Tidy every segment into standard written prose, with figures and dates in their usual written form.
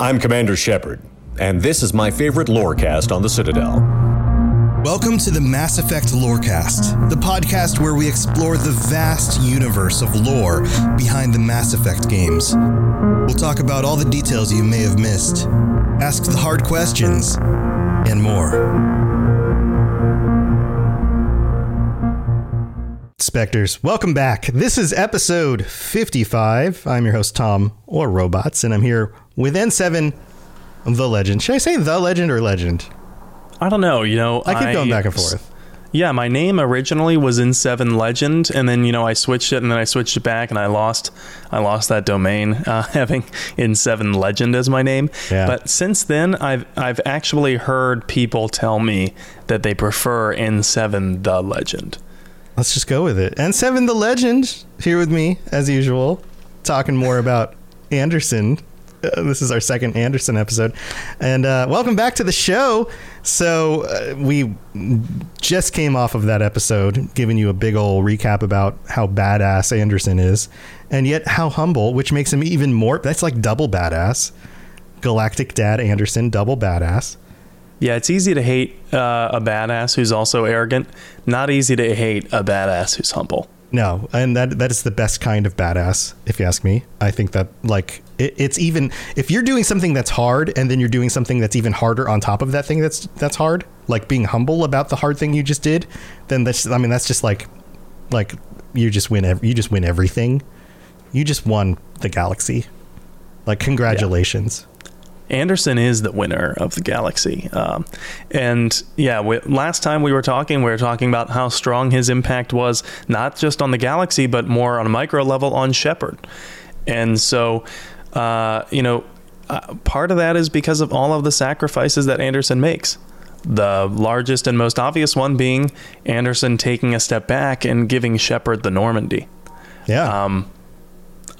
I'm Commander Shepard, and this is my favorite lorecast on the Citadel. Welcome to the Mass Effect Lorecast, the podcast where we explore the vast universe of lore behind the Mass Effect games. We'll talk about all the details you may have missed, ask the hard questions, and more. Spectres, welcome back. This is episode 55. I'm your host, Tom, or Robots, and I'm here with N7, the legend. Should I say the legend or legend? I don't know. You know, I keep going back and forth. Yeah, my name originally was N7 Legend, and then, you know, I switched it, and then I switched it back, and I lost that domain, having N7 Legend as my name. Yeah. But since then, I've actually heard people tell me that they prefer N7 the Legend. Let's just go with it. N7 the Legend here with me as usual, talking more about Anderson. This is our second Anderson episode, and welcome back to the show. So we just came off of that episode, giving you a big old recap about how badass Anderson is, and yet how humble, which makes him even more. That's like double badass. Galactic Dad Anderson, double badass. Yeah, it's easy to hate a badass who's also arrogant. Not easy to hate a badass who's humble. No, and that is the best kind of badass, if you ask me. I think that, like, it's even if you're doing something that's hard, and then you're doing something that's even harder on top of that thing that's hard, like being humble about the hard thing you just did, then that's just like you just win everything. You just won the galaxy. Like, congratulations. Yeah. Anderson is the winner of the galaxy. Last time we were talking about how strong his impact was, not just on the galaxy, but more on a micro level on Shepard. And so, part of that is because of all of the sacrifices that Anderson makes. The largest and most obvious one being Anderson taking a step back and giving Shepard the Normandy. Yeah.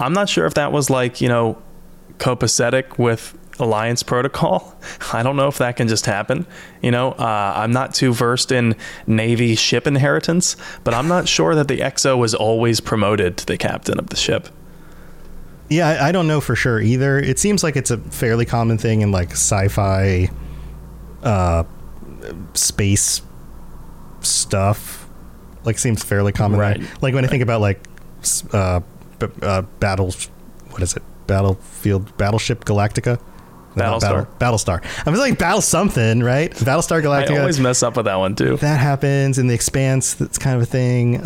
I'm not sure if that was copacetic with Alliance protocol. I don't know if that can just happen. I'm not too versed in Navy ship inheritance, but I'm not sure that the Exo was always promoted to the captain of the ship. Yeah, I don't know for sure either. It seems like it's a fairly common thing in like sci-fi space stuff. Like, seems fairly common. Right. Like, when I think about Battleship Galactica. Battlestar. I was like Battle something, right? Battlestar Galactica. I always mess up with that one too. That happens in The Expanse. That's kind of a thing.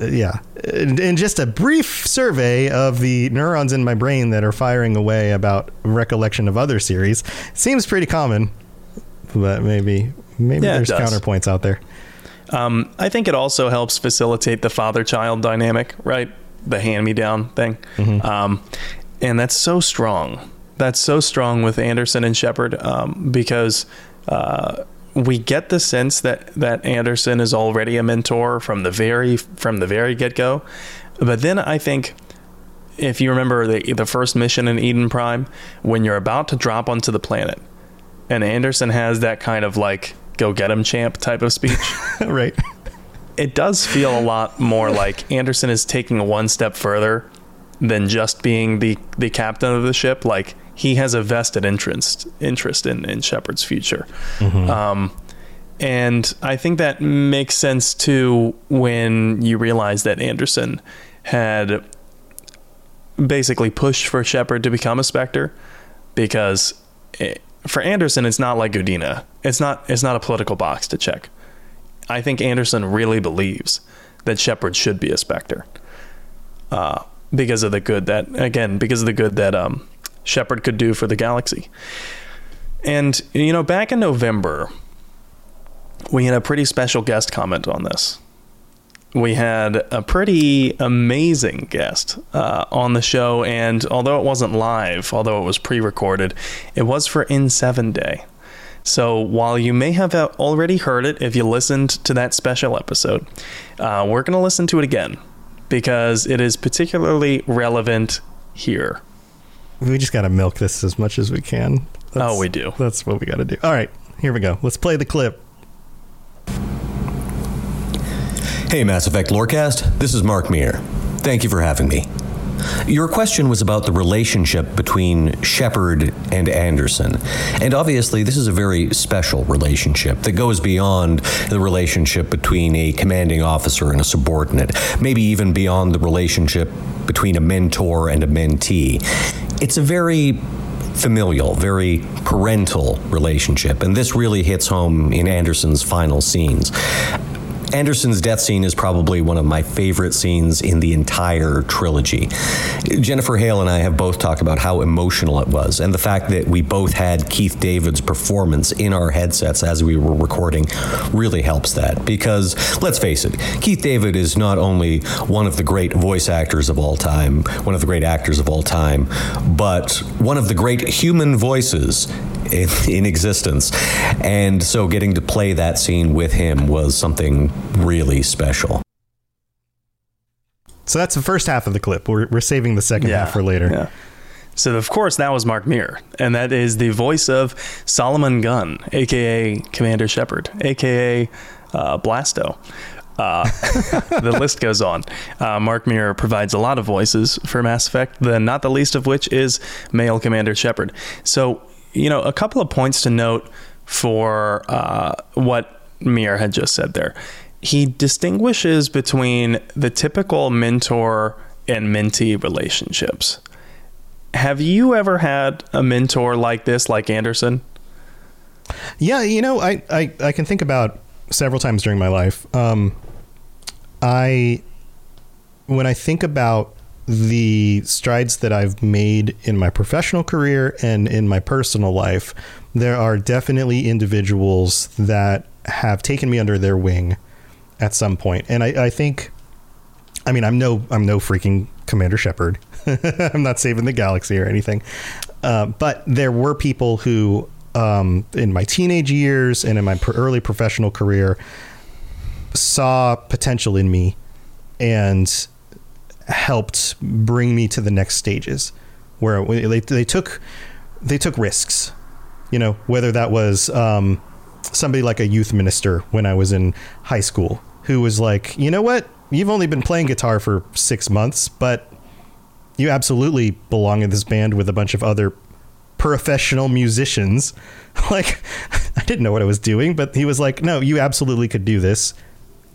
And just a brief survey of the neurons in my brain that are firing away about recollection of other series. Seems pretty common, but maybe there's counterpoints out there. I think it also helps facilitate the father-child dynamic, right? The hand-me-down thing. Mm-hmm. And that's so strong. That's so strong with Anderson and Shepard, because we get the sense that Anderson is already a mentor from the very get-go. But then I think if you remember the first mission in Eden Prime, when you're about to drop onto the planet, and Anderson has that kind of like, go get him champ type of speech. Right. It does feel a lot more like Anderson is taking one step further than just being the captain of the ship. Like, he has a vested interest in Shepard's future. Mm-hmm. And I think that makes sense too when you realize that Anderson had basically pushed for Shepard to become a Spectre, because for Anderson, it's not like Udina. It's not a political box to check. I think Anderson really believes that Shepard should be a Spectre, because of the good that Shepard could do for the galaxy. And, you know, back in November, we had a pretty special guest comment on this. We had a pretty amazing guest on the show, and although it wasn't live, although it was pre-recorded, it was for N7 Day. So while you may have already heard it if you listened to that special episode, we're going to listen to it again because it is particularly relevant here. We just got to milk this as much as we can. We do. That's what we got to do. All right, here we go. Let's play the clip. Hey, Mass Effect Lorecast, this is Mark Meer. Thank you for having me. Your question was about the relationship between Shepard and Anderson. And obviously, this is a very special relationship that goes beyond the relationship between a commanding officer and a subordinate, maybe even beyond the relationship between a mentor and a mentee. It's a very familial, very parental relationship, and this really hits home in Anderson's final scenes. Anderson's death scene is probably one of my favorite scenes in the entire trilogy. Jennifer Hale and I have both talked about how emotional it was, and the fact that we both had Keith David's performance in our headsets as we were recording really helps that, because let's face it, Keith David is not only one of the great voice actors of all time, one of the great actors of all time, but one of the great human voices in existence. And so getting to play that scene with him was something really special. So that's the first half of the clip. We're saving the second half for later. Yeah. So of course that was Mark Meer, and that is the voice of Solomon Gunn, aka Commander Shepard, aka Blasto. The list goes on. Mark Meer provides a lot of voices for Mass Effect, not the least of which is male Commander Shepard. So, you know, a couple of points to note for what Meer had just said there. He distinguishes between the typical mentor and mentee relationships. Have you ever had a mentor like this, like Anderson? Yeah, you know, I can think about several times during my life. When I think about the strides that I've made in my professional career and in my personal life, there are definitely individuals that have taken me under their wing at some point. And I think, I mean, I'm no freaking Commander Shepard. I'm not saving the galaxy or anything. But there were people who, in my teenage years and in my early professional career, saw potential in me and helped bring me to the next stages, where they took risks, you know, whether that was somebody like a youth minister when I was in high school, who was like, you know what, you've only been playing guitar for 6 months, but you absolutely belong in this band with a bunch of other professional musicians. Like, I didn't know what I was doing, but he was like, no, you absolutely could do this.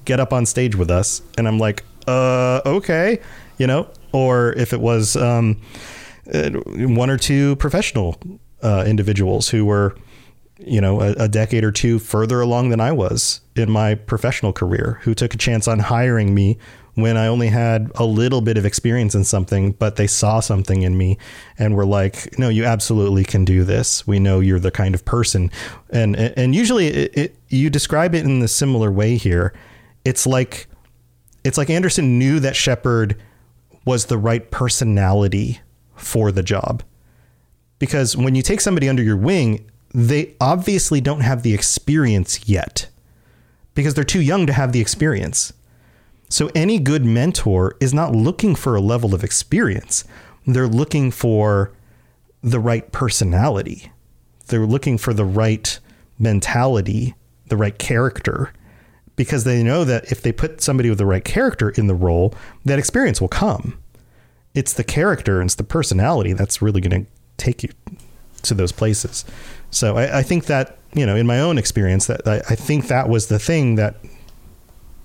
Get up on stage with us. And I'm like, okay, you know. Or if it was one or two professional individuals who were, you know, a decade or two further along than I was in my professional career, who took a chance on hiring me when I only had a little bit of experience in something, but they saw something in me and were like, no, you absolutely can do this. We know you're the kind of person. And usually you describe it in the similar way here. It's like Anderson knew that Shepard was the right personality for the job, because when you take somebody under your wing, they obviously don't have the experience yet, because they're too young to have the experience. So any good mentor is not looking for a level of experience. They're looking for the right personality. They're looking for the right mentality, the right character, because they know that if they put somebody with the right character in the role, that experience will come. It's the character and it's the personality that's really going to take you to those places. So I think that, you know, in my own experience, that I think that was the thing that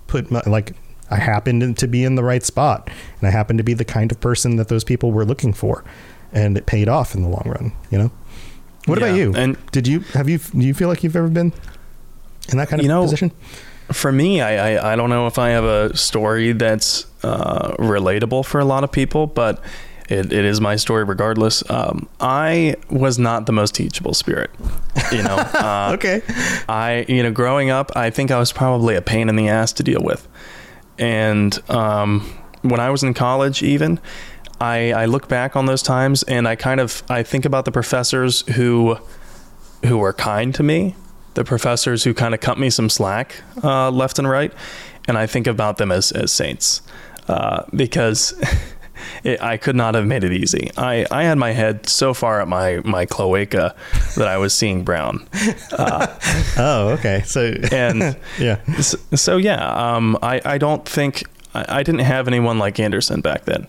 put my, like, I happened to be in the right spot and I happened to be the kind of person that those people were looking for, and it paid off in the long run, you know? What about you? And do you feel like you've ever been in that kind of position? For me, I don't know if I have a story that's relatable for a lot of people, but it is my story regardless. I was not the most teachable spirit, you know. Okay. Growing up, I think I was probably a pain in the ass to deal with. And when I was in college, even I look back on those times and I think about the professors who were kind to me, the professors who kind of cut me some slack left and right. And I think about them as saints because I could not have made it easy. I had my head so far at my cloaca that I was seeing brown. Oh, okay. So, and yeah. So yeah, I don't think I didn't have anyone like Anderson back then.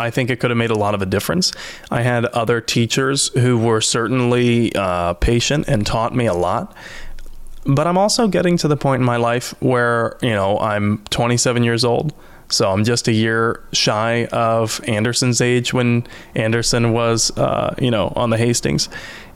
I think it could have made a lot of a difference. I had other teachers who were certainly patient and taught me a lot, but I'm also getting to the point in my life where, you know, I'm 27 years old, so I'm just a year shy of Anderson's age when Anderson was, on the Hastings.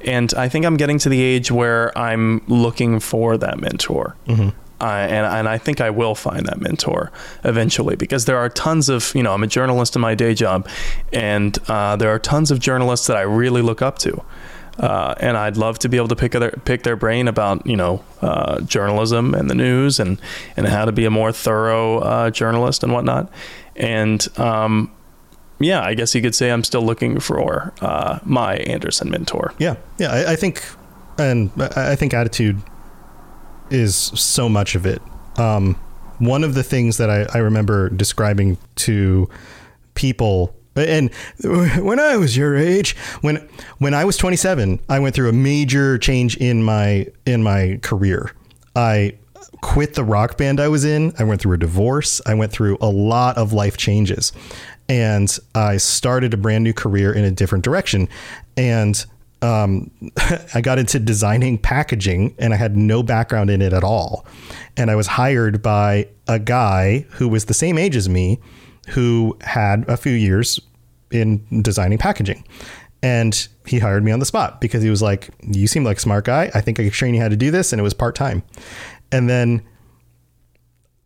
And I think I'm getting to the age where I'm looking for that mentor. Mm-hmm. And I think I will find that mentor eventually, because there are tons of, you know, I'm a journalist in my day job, and there are tons of journalists that I really look up to. And I'd love to be able to pick their brain about, you know, journalism and the news and how to be a more thorough journalist and whatnot. And I guess you could say I'm still looking for my Anderson mentor. Yeah. Yeah. I think attitude is so much of it. One of the things that I remember describing to people, and when I was your age, when I was 27, I went through a major change in my career. I quit the rock band I was in. I went through a divorce. I went through a lot of life changes, and I started a brand new career in a different direction. And I got into designing packaging, and I had no background in it at all. And I was hired by a guy who was the same age as me, who had a few years in designing packaging. And he hired me on the spot because he was like, you seem like a smart guy. I think I could train you how to do this. And it was part-time. And then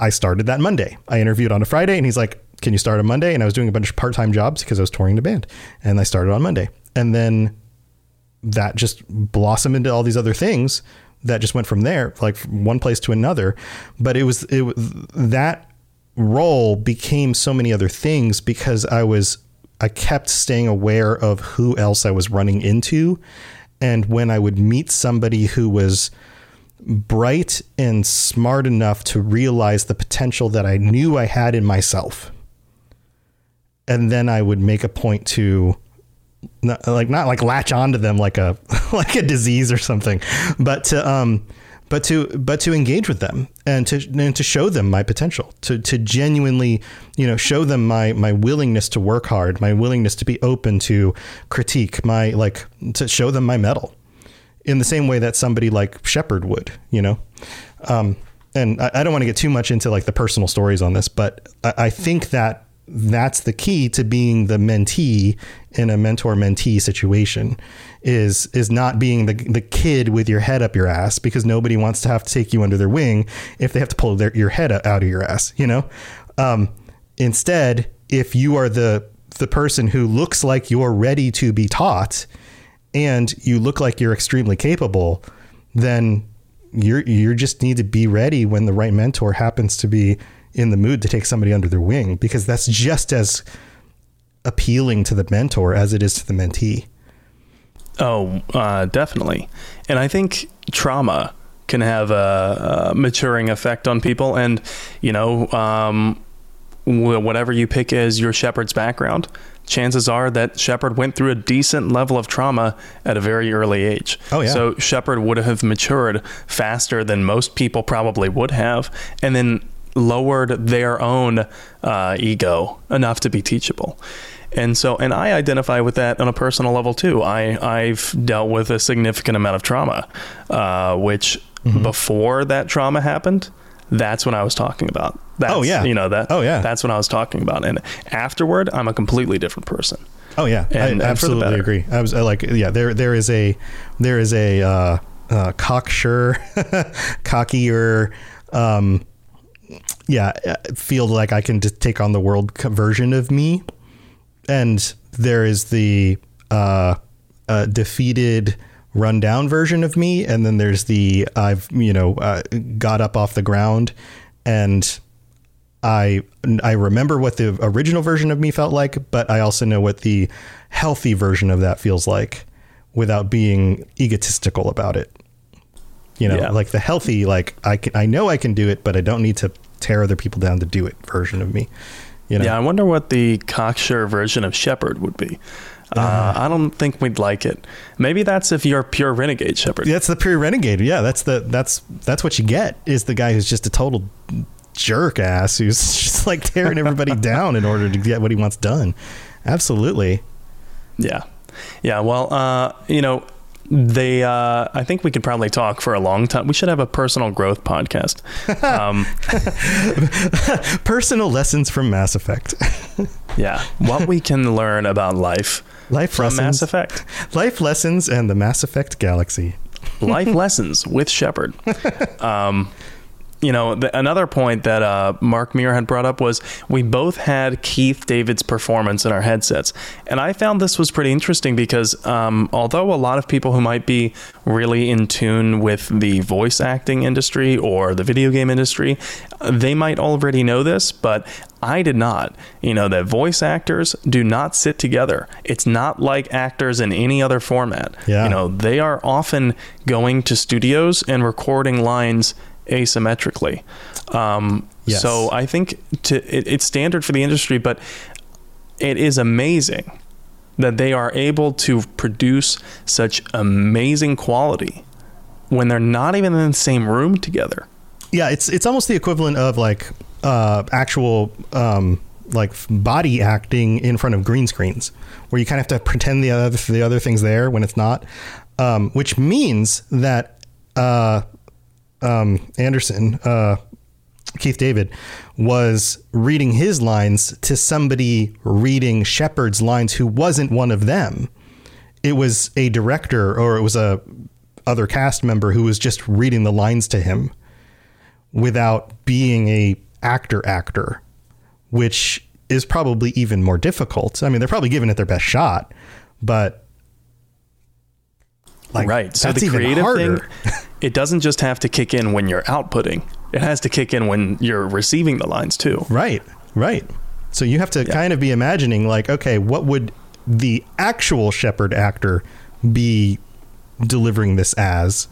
I started that Monday. I interviewed on a Friday, and he's like, can you start on Monday? And I was doing a bunch of part-time jobs because I was touring the band, and I started on Monday. And then that just blossomed into all these other things that just went from there, like from one place to another. But it was that role became so many other things because I kept staying aware of who else I was running into. And when I would meet somebody who was bright and smart enough to realize the potential that I knew I had in myself, and then I would make a point to not latch onto them like a disease or something, but to engage with them and to show them my potential, to genuinely, you know, show them my willingness to work hard, my willingness to be open to critique, to show them my mettle in the same way that somebody like Shepard would, you know. And I don't want to get too much into like the personal stories on this, but I think that that's the key to being the mentee in a mentor-mentee situation is not being the kid with your head up your ass, because nobody wants to have to take you under their wing if they have to pull your head out of your ass, you know? Instead, if you are the person who looks like you're ready to be taught and you look like you're extremely capable, then you just need to be ready when the right mentor happens to be in the mood to take somebody under their wing, because that's just as appealing to the mentor as it is to the mentee. Oh, definitely. And I think trauma can have a maturing effect on people. And, you know, whatever you pick as your Shepard's background, chances are that Shepard went through a decent level of trauma at a very early age. Oh, yeah. So Shepard would have matured faster than most people probably would have, and then lowered their own ego enough to be teachable. And so, and I identify with that on a personal level too. I've dealt with a significant amount of trauma, which before that trauma happened, that's what I was talking about. That's, that's what I was talking about. And afterward, I'm a completely different person. Oh yeah. And I absolutely agree. I was like, yeah, there is a, cockier, feel like I can just take on the world version of me. And there is the, defeated, rundown version of me, and then there's the got up off the ground, and I remember what the original version of me felt like, but I also know what the healthy version of that feels like without being egotistical about it. Like the healthy, like I know I can do it, but I don't need to tear other people down to do it version of me. I wonder what the cocksure version of Shepard would be. I don't think we'd like it. Maybe that's if you're pure renegade Shepard. That's the pure renegade. Yeah, that's what you get, is the guy who's just a total jerk ass who's just like tearing everybody down in order to get what he wants done. Absolutely. Yeah. Yeah. Well, they I think we could probably talk for a long time. We should have a personal growth podcast. Personal lessons from Mass Effect. Yeah, what we can learn about life from lessons, Mass Effect, life lessons, and the Mass Effect galaxy. Life lessons with Shepard. Another point that Mark Meer had brought up was we both had Keith David's performance in our headsets. And I found this was pretty interesting because although a lot of people who might be really in tune with the voice acting industry or the video game industry, they might already know this, but I did not. That voice actors do not sit together. It's not like actors in any other format. Yeah. They are often going to studios and recording lines asymmetrically. Yes. So I think it's standard for the industry, but it is amazing that they are able to produce such amazing quality when they're not even in the same room together. Yeah, it's almost the equivalent of like actual like body acting in front of green screens, where you kind of have to pretend the other thing's there when it's not, which means that Anderson, Keith David, was reading his lines to somebody reading Shepard's lines who wasn't one of them. It was a director, or it was a other cast member who was just reading the lines to him without being a actor, which is probably even more difficult. I mean, they're probably giving it their best shot, but like, right. So that's the creative thing. It doesn't just have to kick in when you're outputting. It has to kick in when you're receiving the lines too. Right. So you have to kind of be imagining like, okay, what would the actual Shepard actor be delivering this as,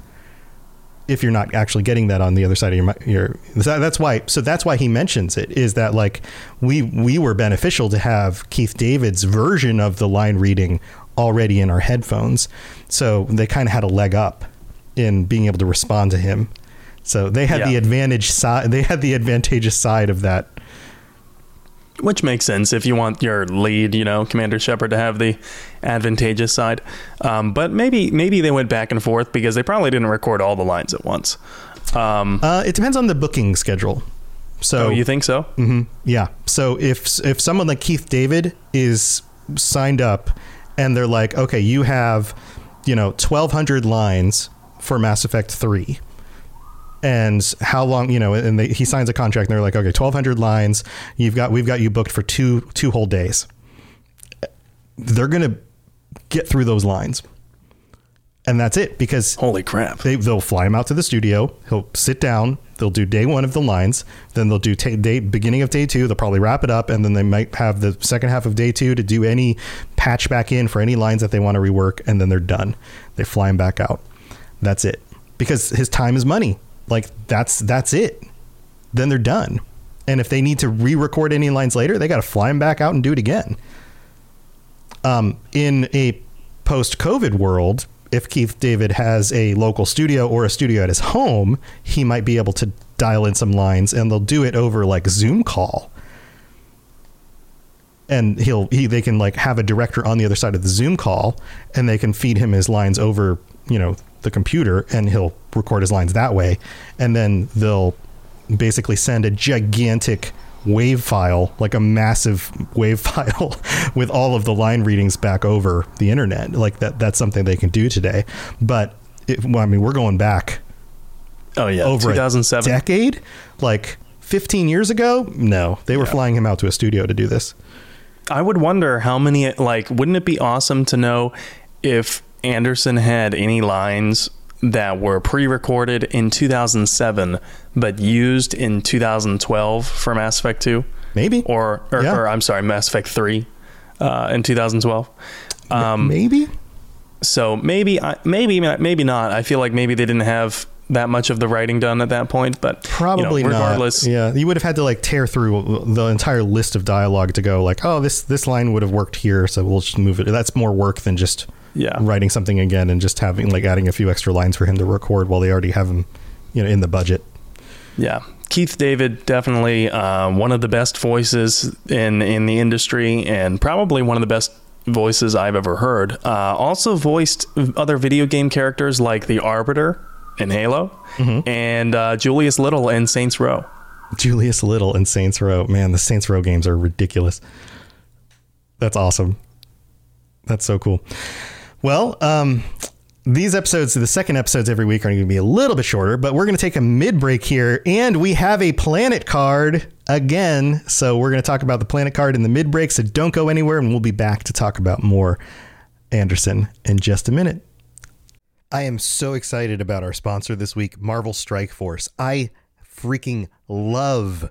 if you're not actually getting that on the other side of your that's why he mentions it, is that like we were beneficial to have Keith David's version of the line reading already in our headphones. So they kind of had a leg up in being able to respond to him. So they had the advantageous side of that. Which makes sense if you want your lead, Commander Shepard, to have the advantageous side. But maybe they went back and forth because they probably didn't record all the lines at once. It depends on the booking schedule. So you think so? Mm-hmm, yeah. So if someone like Keith David is signed up and they're like, okay, you have, 1,200 lines for Mass Effect 3, and how long, and he signs a contract, and they're like, okay, 1,200 lines, we've got you booked for two whole days. They're going to get through those lines, and that's it, because holy crap, they'll fly him out to the studio. He'll sit down. They'll do day one of the lines. Then they'll do beginning of day two. They'll probably wrap it up. And then they might have the second half of day two to do any patch back in for any lines that they want to rework. And then they're done. They fly him back out. That's it. because his time is money. Like that's it. Then they're done. And if they need to re-record any lines later, they got to fly him back out and do it again. In a post-COVID world, if Keith David has a local studio or a studio at his home, he might be able to dial in some lines, and they'll do it over like Zoom call. And they can like have a director on the other side of the Zoom call, and they can feed him his lines over, you know, the computer, and he'll record his lines that way. And then they'll basically send a gigantic wave file, like a massive wave file with all of the line readings back over the internet. Like that's something they can do today. But we're going back. Oh yeah. Over 2007. A decade, like 15 years ago. No, they were flying him out to a studio to do this. I would wonder how many, like, wouldn't it be awesome to know if Anderson had any lines that were pre-recorded in 2007 but used in 2012 for Mass Effect 2, maybe, or I'm sorry, Mass Effect 3 in 2012. Maybe. So maybe not. I feel like maybe they didn't have that much of the writing done at that point, but probably regardless, not. Yeah, you would have had to like tear through the entire list of dialogue to go like, oh, this line would have worked here, so we'll just move it. That's more work than just writing something again and just having like adding a few extra lines for him to record while they already have him, you know, in the budget. Yeah, Keith David, definitely one of the best voices in the industry, and probably one of the best voices I've ever heard. Also voiced other video game characters like the Arbiter in Halo, mm-hmm. and Julius Little in Saints Row. Julius Little in Saints Row, man, the Saints Row games are ridiculous. That's awesome. That's so cool. Well, these episodes, the second episodes every week, are going to be a little bit shorter, but we're going to take a mid-break here, and we have a planet card again. So we're going to talk about the planet card in the mid-break, so don't go anywhere, and we'll be back to talk about more Anderson in just a minute. I am so excited about our sponsor this week, Marvel Strike Force. I freaking love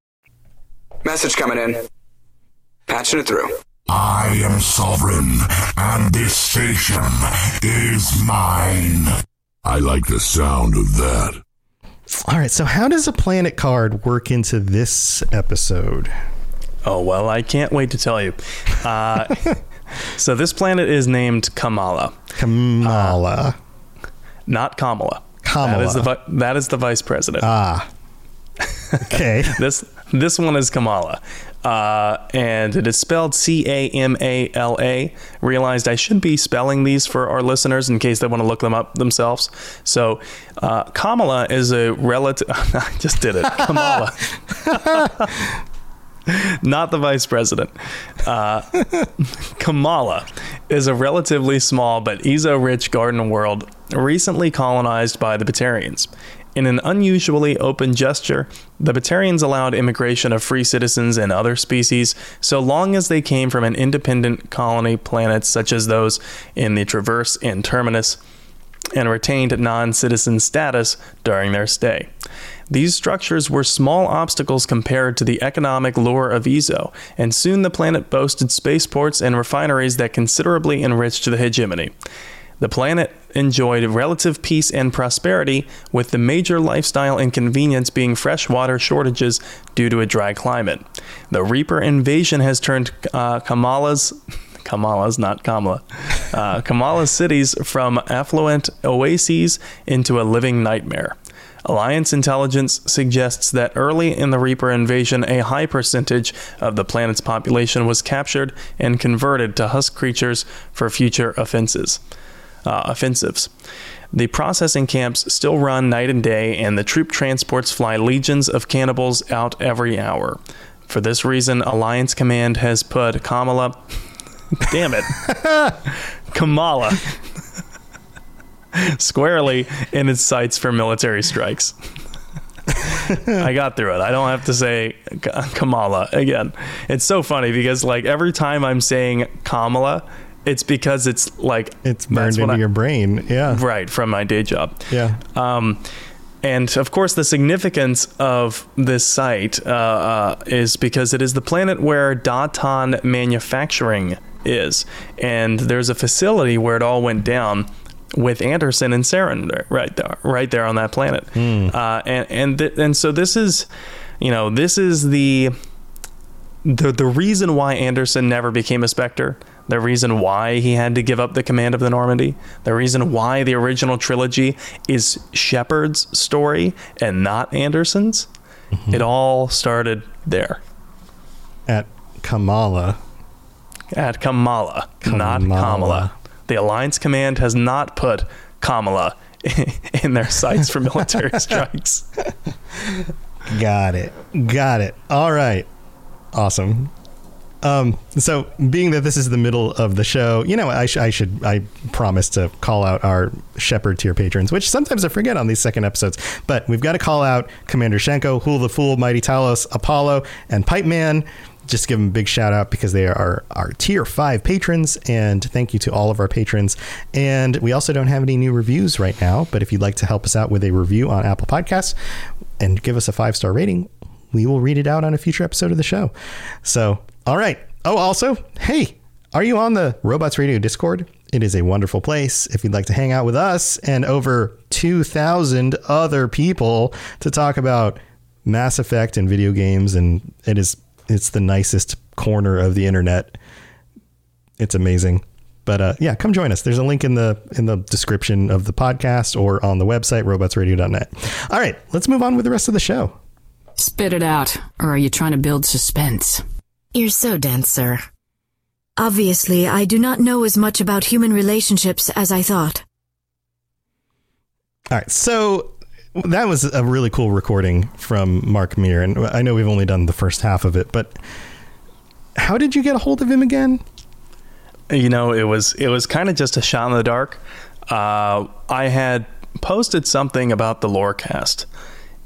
Message coming in. Patching it through. I am Sovereign, and this station is mine. I like the sound of that. All right, so how does a planet card work into this episode? Oh, well, I can't wait to tell you. So this planet is named Kamala. Kamala. Not Kamala. Kamala. That is the vice president. Ah. Okay. This one is Kamala. And it is spelled Camala. Realized I should be spelling these for our listeners in case they want to look them up themselves. So Kamala is a relative. I just did it. Kamala. Not the vice president. Kamala is a relatively small but Ezo-rich garden world recently colonized by the Batarians. In an unusually open gesture, the Batarians allowed immigration of free citizens and other species so long as they came from an independent colony planets such as those in the Traverse and Terminus, and retained non-citizen status during their stay. These structures were small obstacles compared to the economic lure of Ezo, and soon the planet boasted spaceports and refineries that considerably enriched the hegemony. The planet enjoyed relative peace and prosperity, with the major lifestyle inconvenience being freshwater shortages due to a dry climate. The Reaper invasion has turned Kamala's cities from affluent oases into a living nightmare. Alliance intelligence suggests that early in the Reaper invasion, a high percentage of the planet's population was captured and converted to husk creatures for future offensives. The processing camps still run night and day, and the troop transports fly legions of cannibals out every hour. For this reason, Alliance Command has put Kamala squarely in its sights for military strikes. I got through it. I don't have to say Kamala again. It's so funny because like every time I'm saying Kamala, it's because it's like it's burned into your brain. Yeah, right, from my day job. Yeah. And of course, the significance of this site is because it is the planet where Datan Manufacturing is, and there's a facility where it all went down with Anderson and Saren right there on that planet. Mm. And so this is the reason why Anderson never became a Spectre. The reason why he had to give up the command of the Normandy, the reason why the original trilogy is Shepard's story and not Anderson's. Mm-hmm. It all started there. At Kamala. Not Kamala. The Alliance Command has not put Kamala in their sights for military strikes. Got it. All right. Awesome. So being that this is the middle of the show, you know, I promise to call out our Shepard tier patrons, which sometimes I forget on these second episodes, but we've got to call out Commander Shenko, Hul the Fool, Mighty Talos, Apollo, and Pipe Man. Just give them a big shout out because they are our tier 5 patrons, and thank you to all of our patrons. And we also don't have any new reviews right now, but if you'd like to help us out with a review on Apple Podcasts and give us a 5-star rating, we will read it out on a future episode of the show. So, all right. Oh, also, hey, are you on the Robots Radio Discord? It is a wonderful place if you'd like to hang out with us and over 2,000 other people to talk about Mass Effect and video games. And it's the nicest corner of the internet. It's amazing. But yeah, come join us. There's a link in the description of the podcast or on the website, robotsradio.net. All right, let's move on with the rest of the show. Spit it out, or are you trying to build suspense? You're so dense, sir. Obviously, I do not know as much about human relationships as I thought. All right, so that was a really cool recording from Mark Meer, and I know we've only done the first half of it, but how did you get a hold of him again? You know, it was kind of just a shot in the dark. I had posted something about the Lorecast,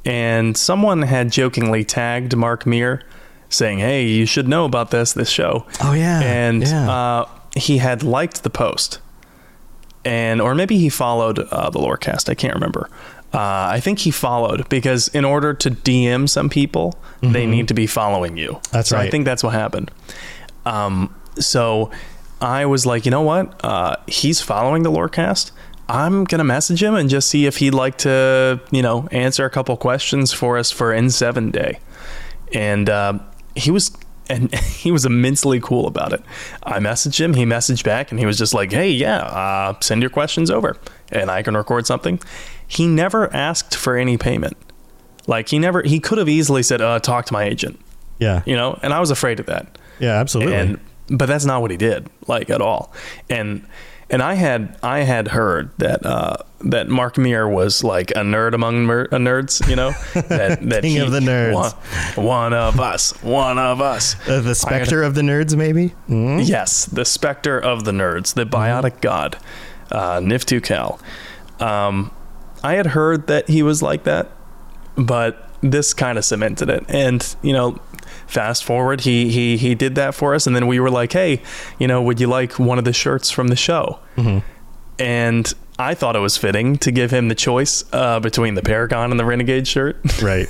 and someone had jokingly tagged Mark Meer, saying, hey, you should know about this show. Oh, yeah. And yeah. He had liked the post. Or maybe he followed the Lorecast. I can't remember. I think he followed because in order to DM some people, mm-hmm. they need to be following you. That's so right. I think that's what happened. So I was like, you know what? He's following the Lorecast. I'm going to message him and just see if he'd like to, you know, answer a couple questions for us for N7 Day. And he was And he was immensely cool about it. I messaged him, he messaged back, and he was just like, hey, yeah, send your questions over, and I can record something. He never asked for any payment. Like, he could have easily said, talk to my agent. Yeah. You know, and I was afraid of that. Yeah, absolutely. But that's not what he did, like, at all. And I had heard that Mark Meer was like a nerd among nerds, you know, that king of the nerds, one of us, the specter of the nerds, maybe. Mm-hmm. Yes, the specter of the nerds, the biotic god, Niftu Cal. I had heard that he was like that, but this kind of cemented it, and you know. Fast forward, he did that for us, and then we were like, hey, you know, would you like one of the shirts from the show? Mm-hmm. And I thought it was fitting to give him the choice between the Paragon and the Renegade shirt. Right.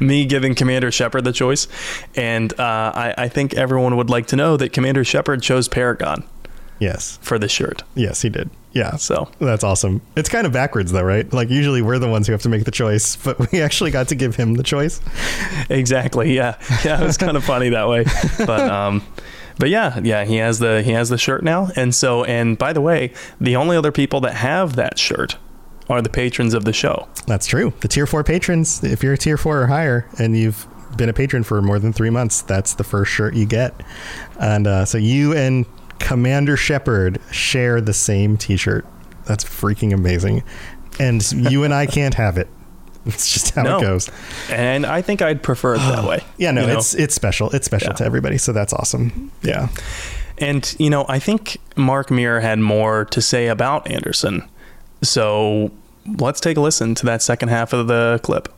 Me giving Commander Shepard the choice. And I think everyone would like to know that Commander Shepard chose Paragon. Yes. For the shirt. Yes, he did. Yeah. So that's awesome. It's kind of backwards though, right? Like usually we're the ones who have to make the choice, but we actually got to give him the choice. Exactly. Yeah. Yeah. It was kind of funny that way, but yeah, he has the shirt now. And by the way, the only other people that have that shirt are the patrons of the show. That's true. The tier 4 patrons, if you're a tier 4 or higher and you've been a patron for more than 3 months, that's the first shirt you get. And, so you and Commander Shepard share the same t-shirt. That's freaking amazing. And you and I can't have it. It's just how it goes. And I think I'd prefer it that way. Yeah, no, it's special. It's special to everybody. So that's awesome. Yeah. And, you know, I think Mark Meer had more to say about Anderson. So let's take a listen to that second half of the clip.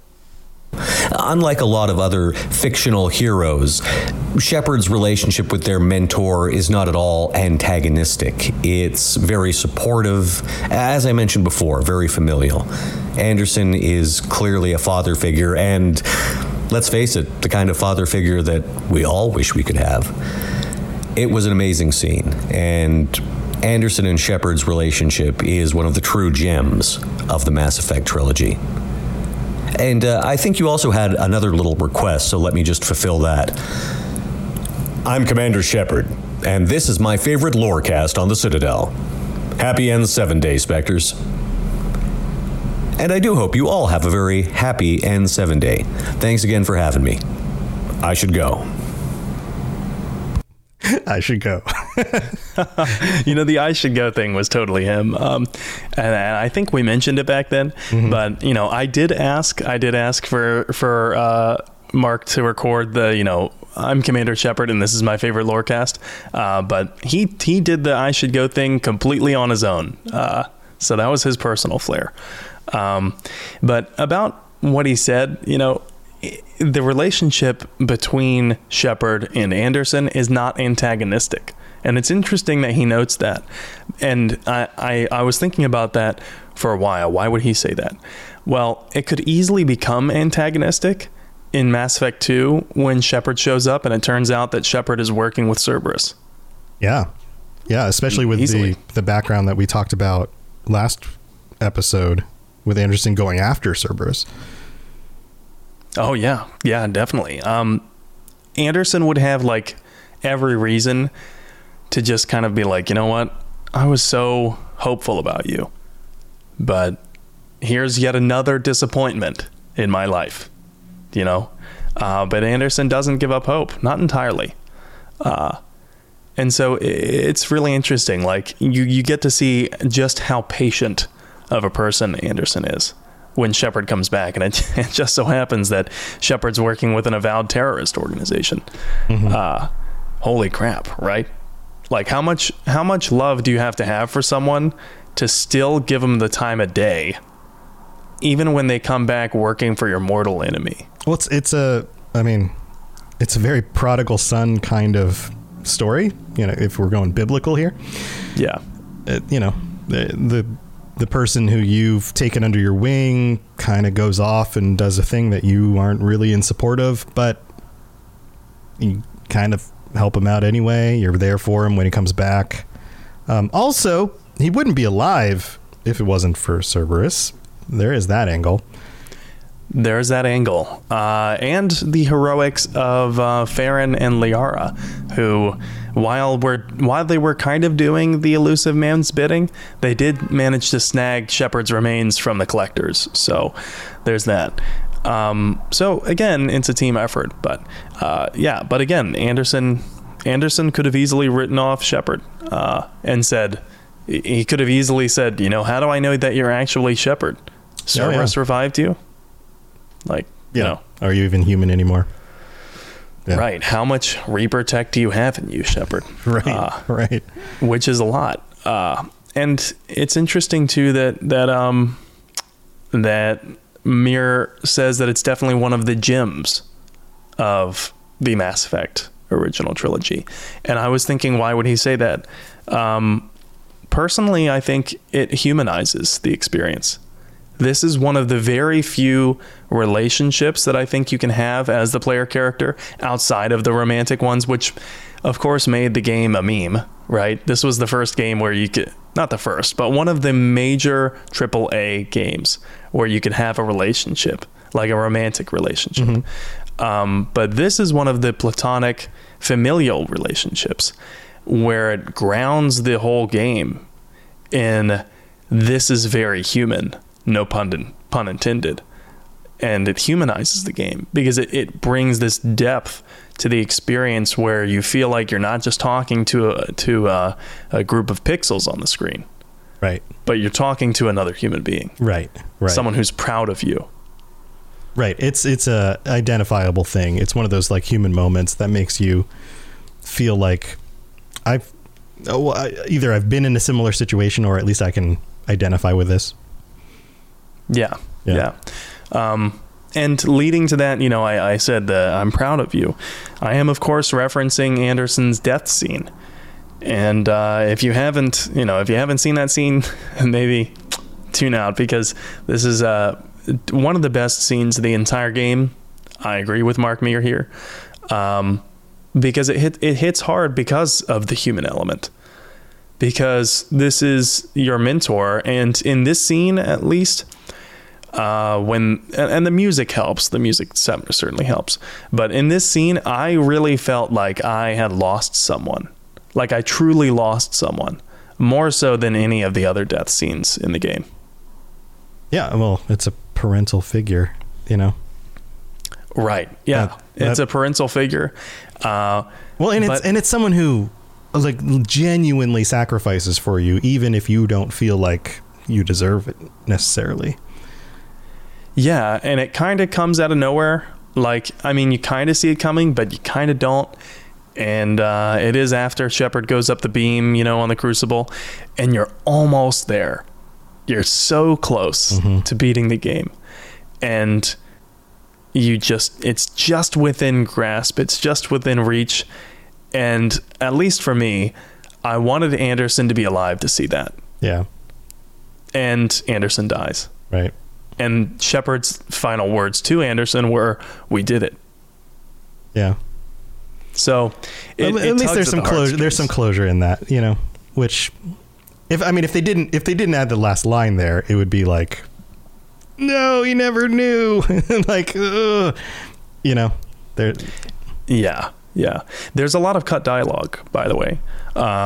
Unlike a lot of other fictional heroes, Shepard's relationship with their mentor is not at all antagonistic. It's very supportive, as I mentioned before, very familial. Anderson is clearly a father figure, and let's face it, the kind of father figure that we all wish we could have. It was an amazing scene, and Anderson and Shepard's relationship is one of the true gems of the Mass Effect trilogy. And I think you also had another little request, so let me just fulfill that. I'm Commander Shepard, and this is my favorite lorecast on the Citadel. Happy N7 Day, Spectres. And I do hope you all have a very happy N7 Day. Thanks again for having me. I should go. I should go. You know, the I should go thing was totally him. And I think we mentioned it back then, but you know, I did ask for Mark to record the, you know, I'm Commander Shepard and this is my favorite lorecast. But he did the I should go thing completely on his own. So that was his personal flair. But about what he said, you know, the relationship between Shepard and Anderson is not antagonistic. And it's interesting that he notes that. And I was thinking about that for a while. Why would he say that? Well, it could easily become antagonistic in Mass Effect 2 when Shepard shows up and it turns out that Shepard is working with Cerberus. Yeah. Yeah, especially with the background that we talked about last episode with Anderson going after Cerberus. Oh, yeah. Yeah, definitely. Anderson would have like every reason to just kind of be like, you know what? I was so hopeful about you, but here's yet another disappointment in my life, you know? But Anderson doesn't give up hope, not entirely. And so it's really interesting. Like you get to see just how patient of a person Anderson is when Shepard comes back, and it just so happens that Shepard's working with an avowed terrorist organization. Holy crap, right? Like how much love do you have to have for someone to still give them the time of day, even when they come back working for your mortal enemy? Well, it's a very prodigal son kind of story, you know, if we're going biblical here. Yeah. You know, the person who you've taken under your wing kind of goes off and does a thing that you aren't really in support of, but you kind of help him out anyway. You're there for him when he comes back. Also, he wouldn't be alive if it wasn't for Cerberus. There is that angle. There's that angle. And the heroics of Feron and Liara, who, while they were kind of doing the elusive man's bidding, they did manage to snag Shepard's remains from the collectors. So there's that. So again, it's a team effort. But yeah, but again, Anderson could have easily written off Shepard and said, he could have easily said, you know, how do I know that you're actually Shepard? Cerberus revived you? Like, you know, are you even human anymore? Yeah. Right. How much Reaper tech do you have in you, Shepard? Right. Right. Which is a lot. And it's interesting too that Meer says that it's definitely one of the gems of the Mass Effect original trilogy. And I was thinking, why would he say that? Personally, I think it humanizes the experience. This is one of the very few relationships that I think you can have as the player character outside of the romantic ones, which of course made the game a meme, right? This was the first game where you could, not the first, but one of the major AAA games where you could have a relationship, like a romantic relationship. Mm-hmm. But this is one of the platonic familial relationships where it grounds the whole game in this is very human. No pun intended. And it humanizes the game because it brings this depth to the experience where you feel like you're not just talking to a group of pixels on the screen. Right. But you're talking to another human being. Right. Right. Someone who's proud of you. Right. It's a identifiable thing. It's one of those like human moments that makes you feel like I've been in a similar situation, or at least I can identify with this. Yeah. And leading to that, you know, I said that I'm proud of you. I am, of course, referencing Anderson's death scene. And if you haven't seen that scene, maybe tune out, because this is one of the best scenes of the entire game. I agree with Mark Meer here, because it hits hard because of the human element. Because this is your mentor, and in this scene, at least, when the music helps, the music certainly helps. But in this scene, I really felt like I had lost someone, like I truly lost someone, more so than any of the other death scenes in the game. Yeah, well, it's a parental figure, you know. Right. Yeah, it's a parental figure. It's someone who, like, genuinely sacrifices for you, even if you don't feel like you deserve it necessarily. Yeah, and it kind of comes out of nowhere. Like, I mean, you kind of see it coming, but you kind of don't. And it is after Shepard goes up the beam, you know, on the Crucible, and you're almost there. You're so close to beating the game. And you just, it's just within grasp. It's just within reach. And at least for me, I wanted Anderson to be alive to see that. Yeah. And Anderson dies. Right. And Shepard's final words to Anderson were, "We did it." Yeah. So at least there's some closure. There's some closure in that, you know, which if they didn't add the last line there, it would be like, no, he never knew. Like, ugh. You know, there. Yeah. Yeah. There's a lot of cut dialogue, by the way,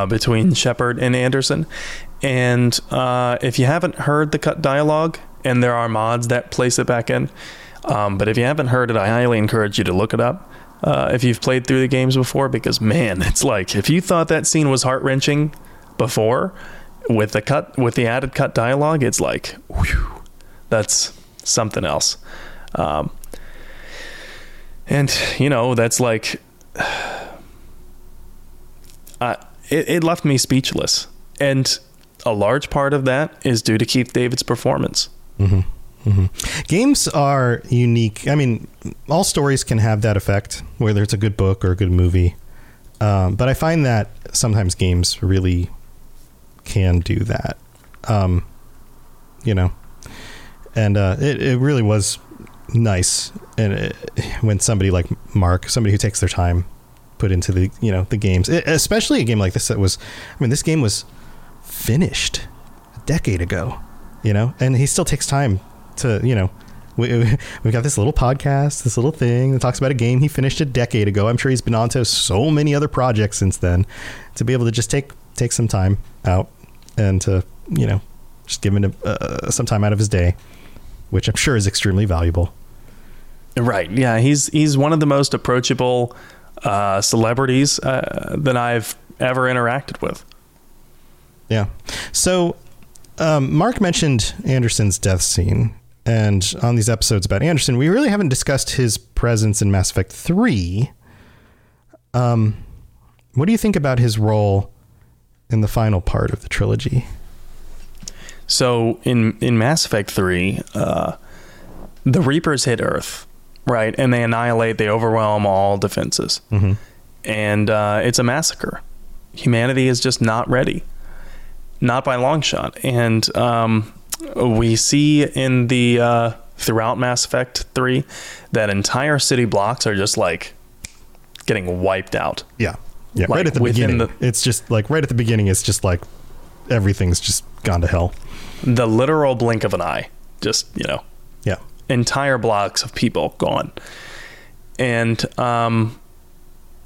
between Shepard and Anderson. And if you haven't heard the cut dialogue, and there are mods that place it back in, but if you haven't heard it, I highly encourage you to look it up if you've played through the games before, because, man, it's like, if you thought that scene was heart-wrenching before, with the added cut dialogue, it's like, whew, that's something else. And, you know, that's like, it left me speechless. And a large part of that is due to Keith David's performance. Mm-hmm. Mm-hmm. Games are unique. I mean, all stories can have that effect, whether it's a good book or a good movie. But I find that sometimes games really can do that. You know, and it really was nice. And when somebody like Mark, somebody who takes their time, put into the, you know, the games, especially a game like this, this game was finished a decade ago, you know, and he still takes time to, you know, We've got this little podcast, this little thing that talks about a game he finished a decade ago. I'm sure he's been on to so many other projects since then, to be able to just take some time out and to, you know, just give him some time out of his day, which I'm sure is extremely valuable. Right. Yeah. He's one of the most approachable celebrities that I've ever interacted with. Yeah. So Mark mentioned Anderson's death scene. And on these episodes about Anderson, we really haven't discussed his presence in Mass Effect 3. What do you think about his role in the final part of the trilogy? So in Mass Effect 3, the Reapers hit Earth, right? And they annihilate, they overwhelm all defenses. Mm-hmm. And it's a massacre. Humanity is just not ready. Not by long shot. And we see in the throughout Mass Effect 3 that entire city blocks are just like getting wiped out. Yeah. Like right at the beginning. It's just like right at the beginning. It's just like everything's just gone to hell. The literal blink of an eye. Just, you know. Yeah. Entire blocks of people gone. And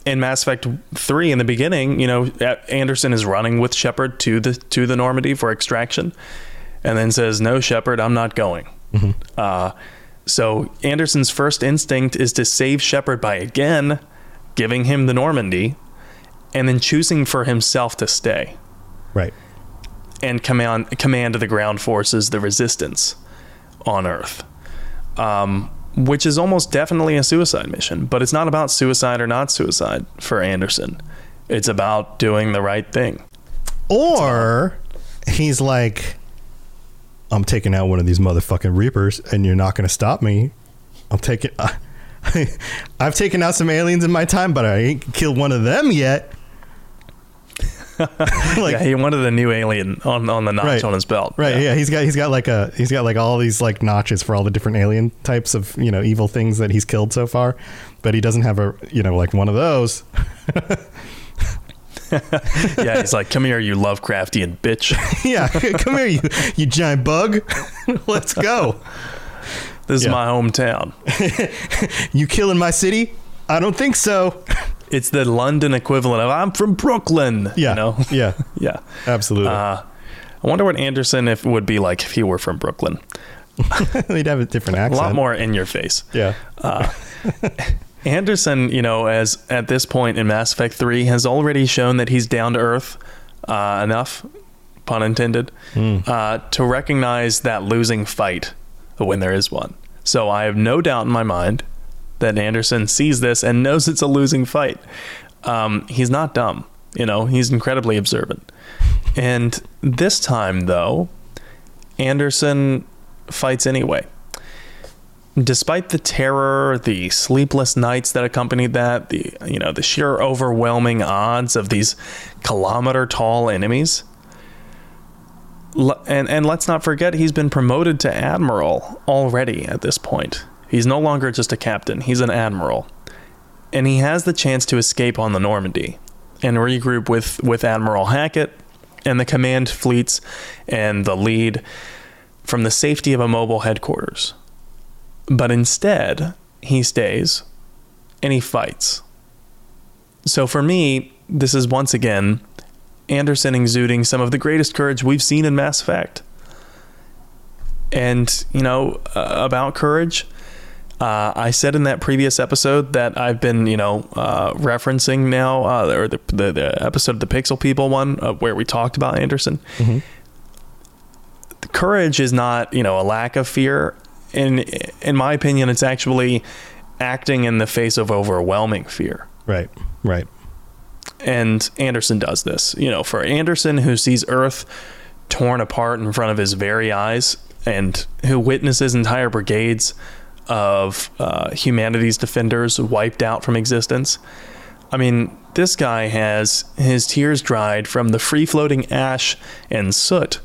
in Mass Effect 3, in the beginning, you know, Anderson is running with Shepard to the Normandy for extraction. And then says, "No, Shepard, I'm not going." Mm-hmm. So Anderson's first instinct is to save Shepard by again giving him the Normandy, and then choosing for himself to stay, right? And command the ground forces, the resistance on Earth, which is almost definitely a suicide mission. But it's not about suicide or not suicide for Anderson. It's about doing the right thing. Or he's like, I'm taking out one of these motherfucking Reapers and you're not going to stop me. I've taken out some aliens in my time, but I ain't killed one of them yet. He wanted a new alien on the notch on his belt. Right. Yeah. He's got all these like notches for all the different alien types of, you know, evil things that he's killed so far, but he doesn't have a, you know, like one of those. Yeah, he's like, come here, you Lovecraftian bitch. Yeah, come here, you giant bug. Let's go. This is my hometown. You killing my city? I don't think so. It's the London equivalent of I'm from Brooklyn. Yeah, you know? Yeah, yeah, absolutely. I wonder what Anderson would be like if he were from Brooklyn. He'd have a different accent. A lot more in your face. Yeah. Anderson, you know, as at this point in Mass Effect 3, has already shown that he's down to earth enough, pun intended, to recognize that losing fight when there is one. So I have no doubt in my mind that Anderson sees this and knows it's a losing fight. He's not dumb, you know, he's incredibly observant. And this time, though, Anderson fights anyway. Despite the terror, the sleepless nights that accompanied that, the sheer overwhelming odds of these kilometer-tall enemies, and let's not forget he's been promoted to admiral already at this point. He's no longer just a captain; he's an admiral, and he has the chance to escape on the Normandy and regroup with Admiral Hackett and the command fleets and the lead from the safety of a mobile headquarters. But instead, he stays and he fights. So for me, this is once again Anderson exuding some of the greatest courage we've seen in Mass Effect. And, you know, about courage, I said in that previous episode that I've been, you know, referencing now, or the episode of the Pixel People one, where we talked about Anderson. Mm-hmm. Courage is not, you know, a lack of fear. In my opinion, it's actually acting in the face of overwhelming fear. Right. And Anderson does this, you know, for Anderson, who sees Earth torn apart in front of his very eyes and who witnesses entire brigades of humanity's defenders wiped out from existence. I mean, this guy has his tears dried from the free-floating ash and soot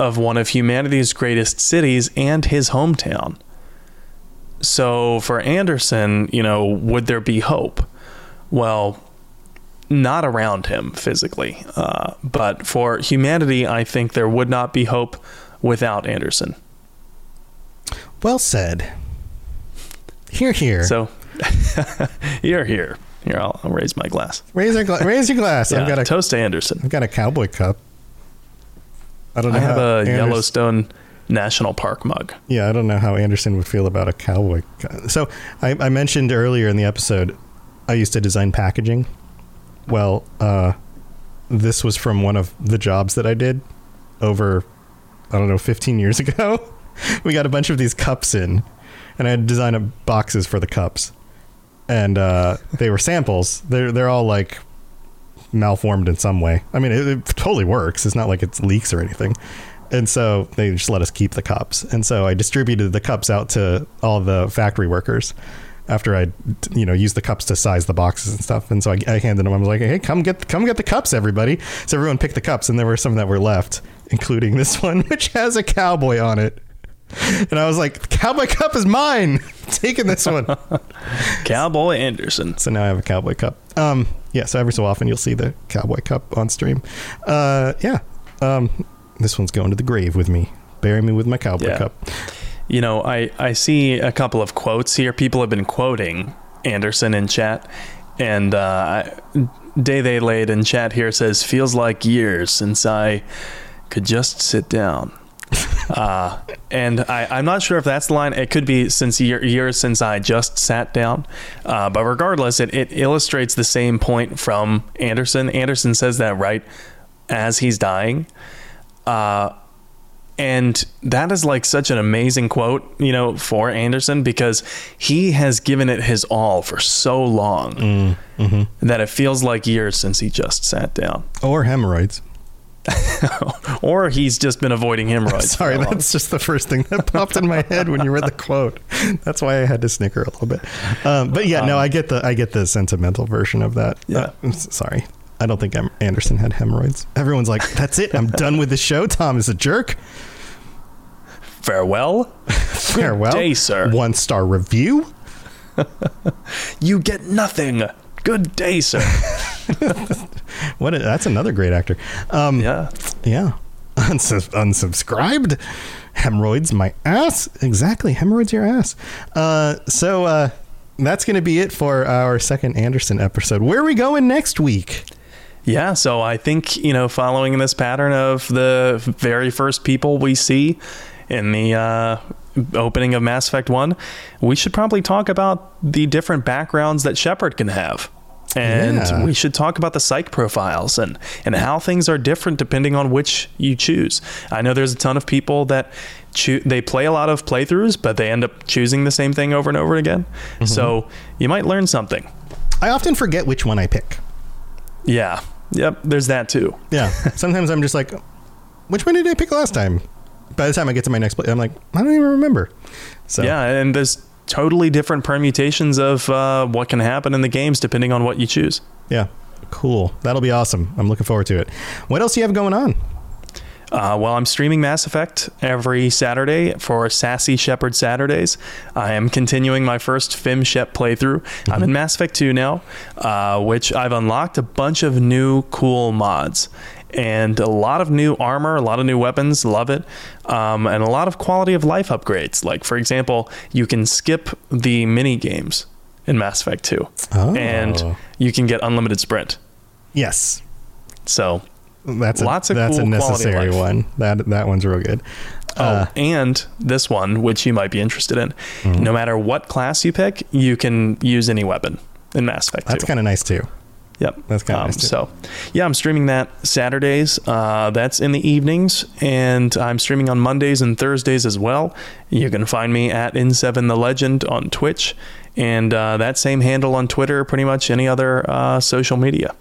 of one of humanity's greatest cities and his hometown. So for Anderson, you know, would there be hope? Well, not around him physically, but for humanity, I think there would not be hope without Anderson. Well said. Hear, hear. So, hear, hear. Here, I'll raise my glass. Raise your glass. Yeah, I've got a toast to Anderson. I've got a cowboy cup. I don't know. I have a Yellowstone National Park mug. Yeah, I don't know how Anderson would feel about a cowboy cup. So I mentioned earlier in the episode, I used to design packaging. Well, this was from one of the jobs that I did over, I don't know, 15 years ago. We got a bunch of these cups in, and I had to design boxes for the cups. And they were samples. They're all like malformed in some way. I mean, it totally works. It's not like it leaks or anything. And so they just let us keep the cups. And so I distributed the cups out to all the factory workers after I, used the cups to size the boxes and stuff. And so I handed them. I was like, hey, come get the cups, everybody. So everyone picked the cups, and there were some that were left, including this one, which has a cowboy on it. And I was like, cowboy cup is mine. Taking this one. Cowboy Anderson. So now I have a cowboy cup. Yeah, so every so often you'll see the cowboy cup on stream. This one's going to the grave with me. Bury me with my cowboy cup. You know, I see a couple of quotes here. People have been quoting Anderson in chat. And Day They Laid in chat here says, feels like years since I could just sit down. And I'm not sure if that's the line. It could be since years since I just sat down. But regardless, it illustrates the same point from Anderson. Anderson says that right as he's dying. And that is like such an amazing quote, for Anderson, because he has given it his all for so long that it feels like years since he just sat down. Or hemorrhoids. Or he's just been avoiding hemorrhoids. Sorry, that's just the first thing that popped in my head when you read the quote. That's why I had to snicker a little bit. But yeah, no, I get the sentimental version of that. Yeah, sorry. I don't think Anderson had hemorrhoids. Everyone's like, that's it. I'm done with the show. Tom is a jerk. Farewell. Farewell. Good day, sir. 1-star review. You get nothing. Good day, sir. That's another great actor. Yeah. Unsubscribed. Hemorrhoids, my ass. Exactly. Hemorrhoids, your ass. So that's going to be it for our second Anderson episode. Where are we going next week? Yeah, so I think, following this pattern of the very first people we see in the opening of Mass Effect 1, we should probably talk about the different backgrounds that Shepard can have. And we should talk about the psych profiles and how things are different depending on which you choose. I know there's a ton of people that they play a lot of playthroughs, but they end up choosing the same thing over and over again. Mm-hmm. So you might learn something. I often forget which one I pick. Yeah. Yep. There's that too. Yeah. Sometimes I'm just like, which one did I pick last time? By the time I get to my next play, I'm like, I don't even remember. So yeah. And there's totally different permutations of what can happen in the games depending on what you choose. Yeah. Cool. That'll be awesome. I'm looking forward to it. What else do you have going on? Well, I'm streaming Mass Effect every Saturday for Sassy Shepard Saturdays. I am continuing my first Fim Shep playthrough. Mm-hmm. I'm in Mass Effect 2 now, which I've unlocked a bunch of new cool mods and a lot of new armor, a lot of new weapons. Love it. And a lot of quality of life upgrades. Like, for example, you can skip the mini games in Mass Effect 2 and you can get unlimited sprint. Yes. So that's a necessary one. That one's real good. And this one, which you might be interested in, no matter what class you pick, you can use any weapon in Mass Effect 2. That's kind of nice too. Yep. That's kind of nice too. So yeah, I'm streaming that Saturdays. That's in the evenings, and I'm streaming on Mondays and Thursdays as well. You can find me at N7 The Legend on Twitch, and that same handle on Twitter, pretty much any other social media.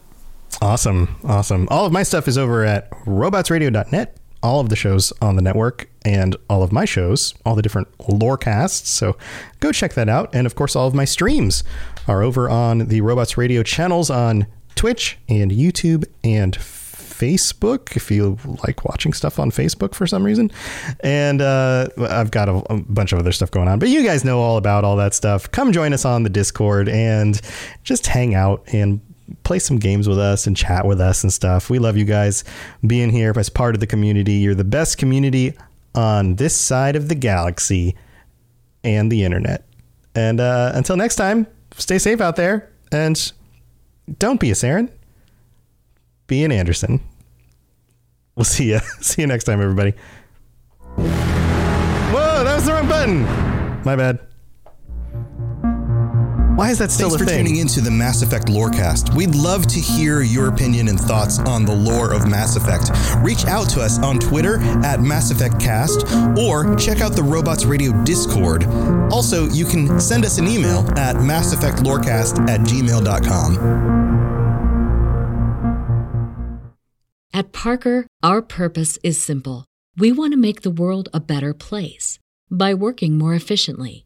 Awesome. All of my stuff is over at robotsradio.net. All of the shows on the network and all of my shows, all the different lore casts. So go check that out. And of course, all of my streams are over on the Robots Radio channels on Twitch and YouTube and Facebook, if you like watching stuff on Facebook for some reason. And I've got a bunch of other stuff going on, but you guys know all about all that stuff. Come join us on the Discord and just hang out and play some games with us and chat with us and stuff. We love you guys being here as part of the community. You're the best community on this side of the galaxy and the internet. And until next time, stay safe out there and don't be a Saren. Be an Anderson. We'll see ya. See you next time, everybody. Whoa, that was the wrong button. My bad. Why is that still a thing? Thanks for tuning into the Mass Effect Lorecast. We'd love to hear your opinion and thoughts on the lore of Mass Effect. Reach out to us on Twitter at Mass Effect Cast, or check out the Robots Radio Discord. Also, you can send us an email at masseffectlorecast@gmail.com. At Parker, our purpose is simple. We want to make the world a better place by working more efficiently,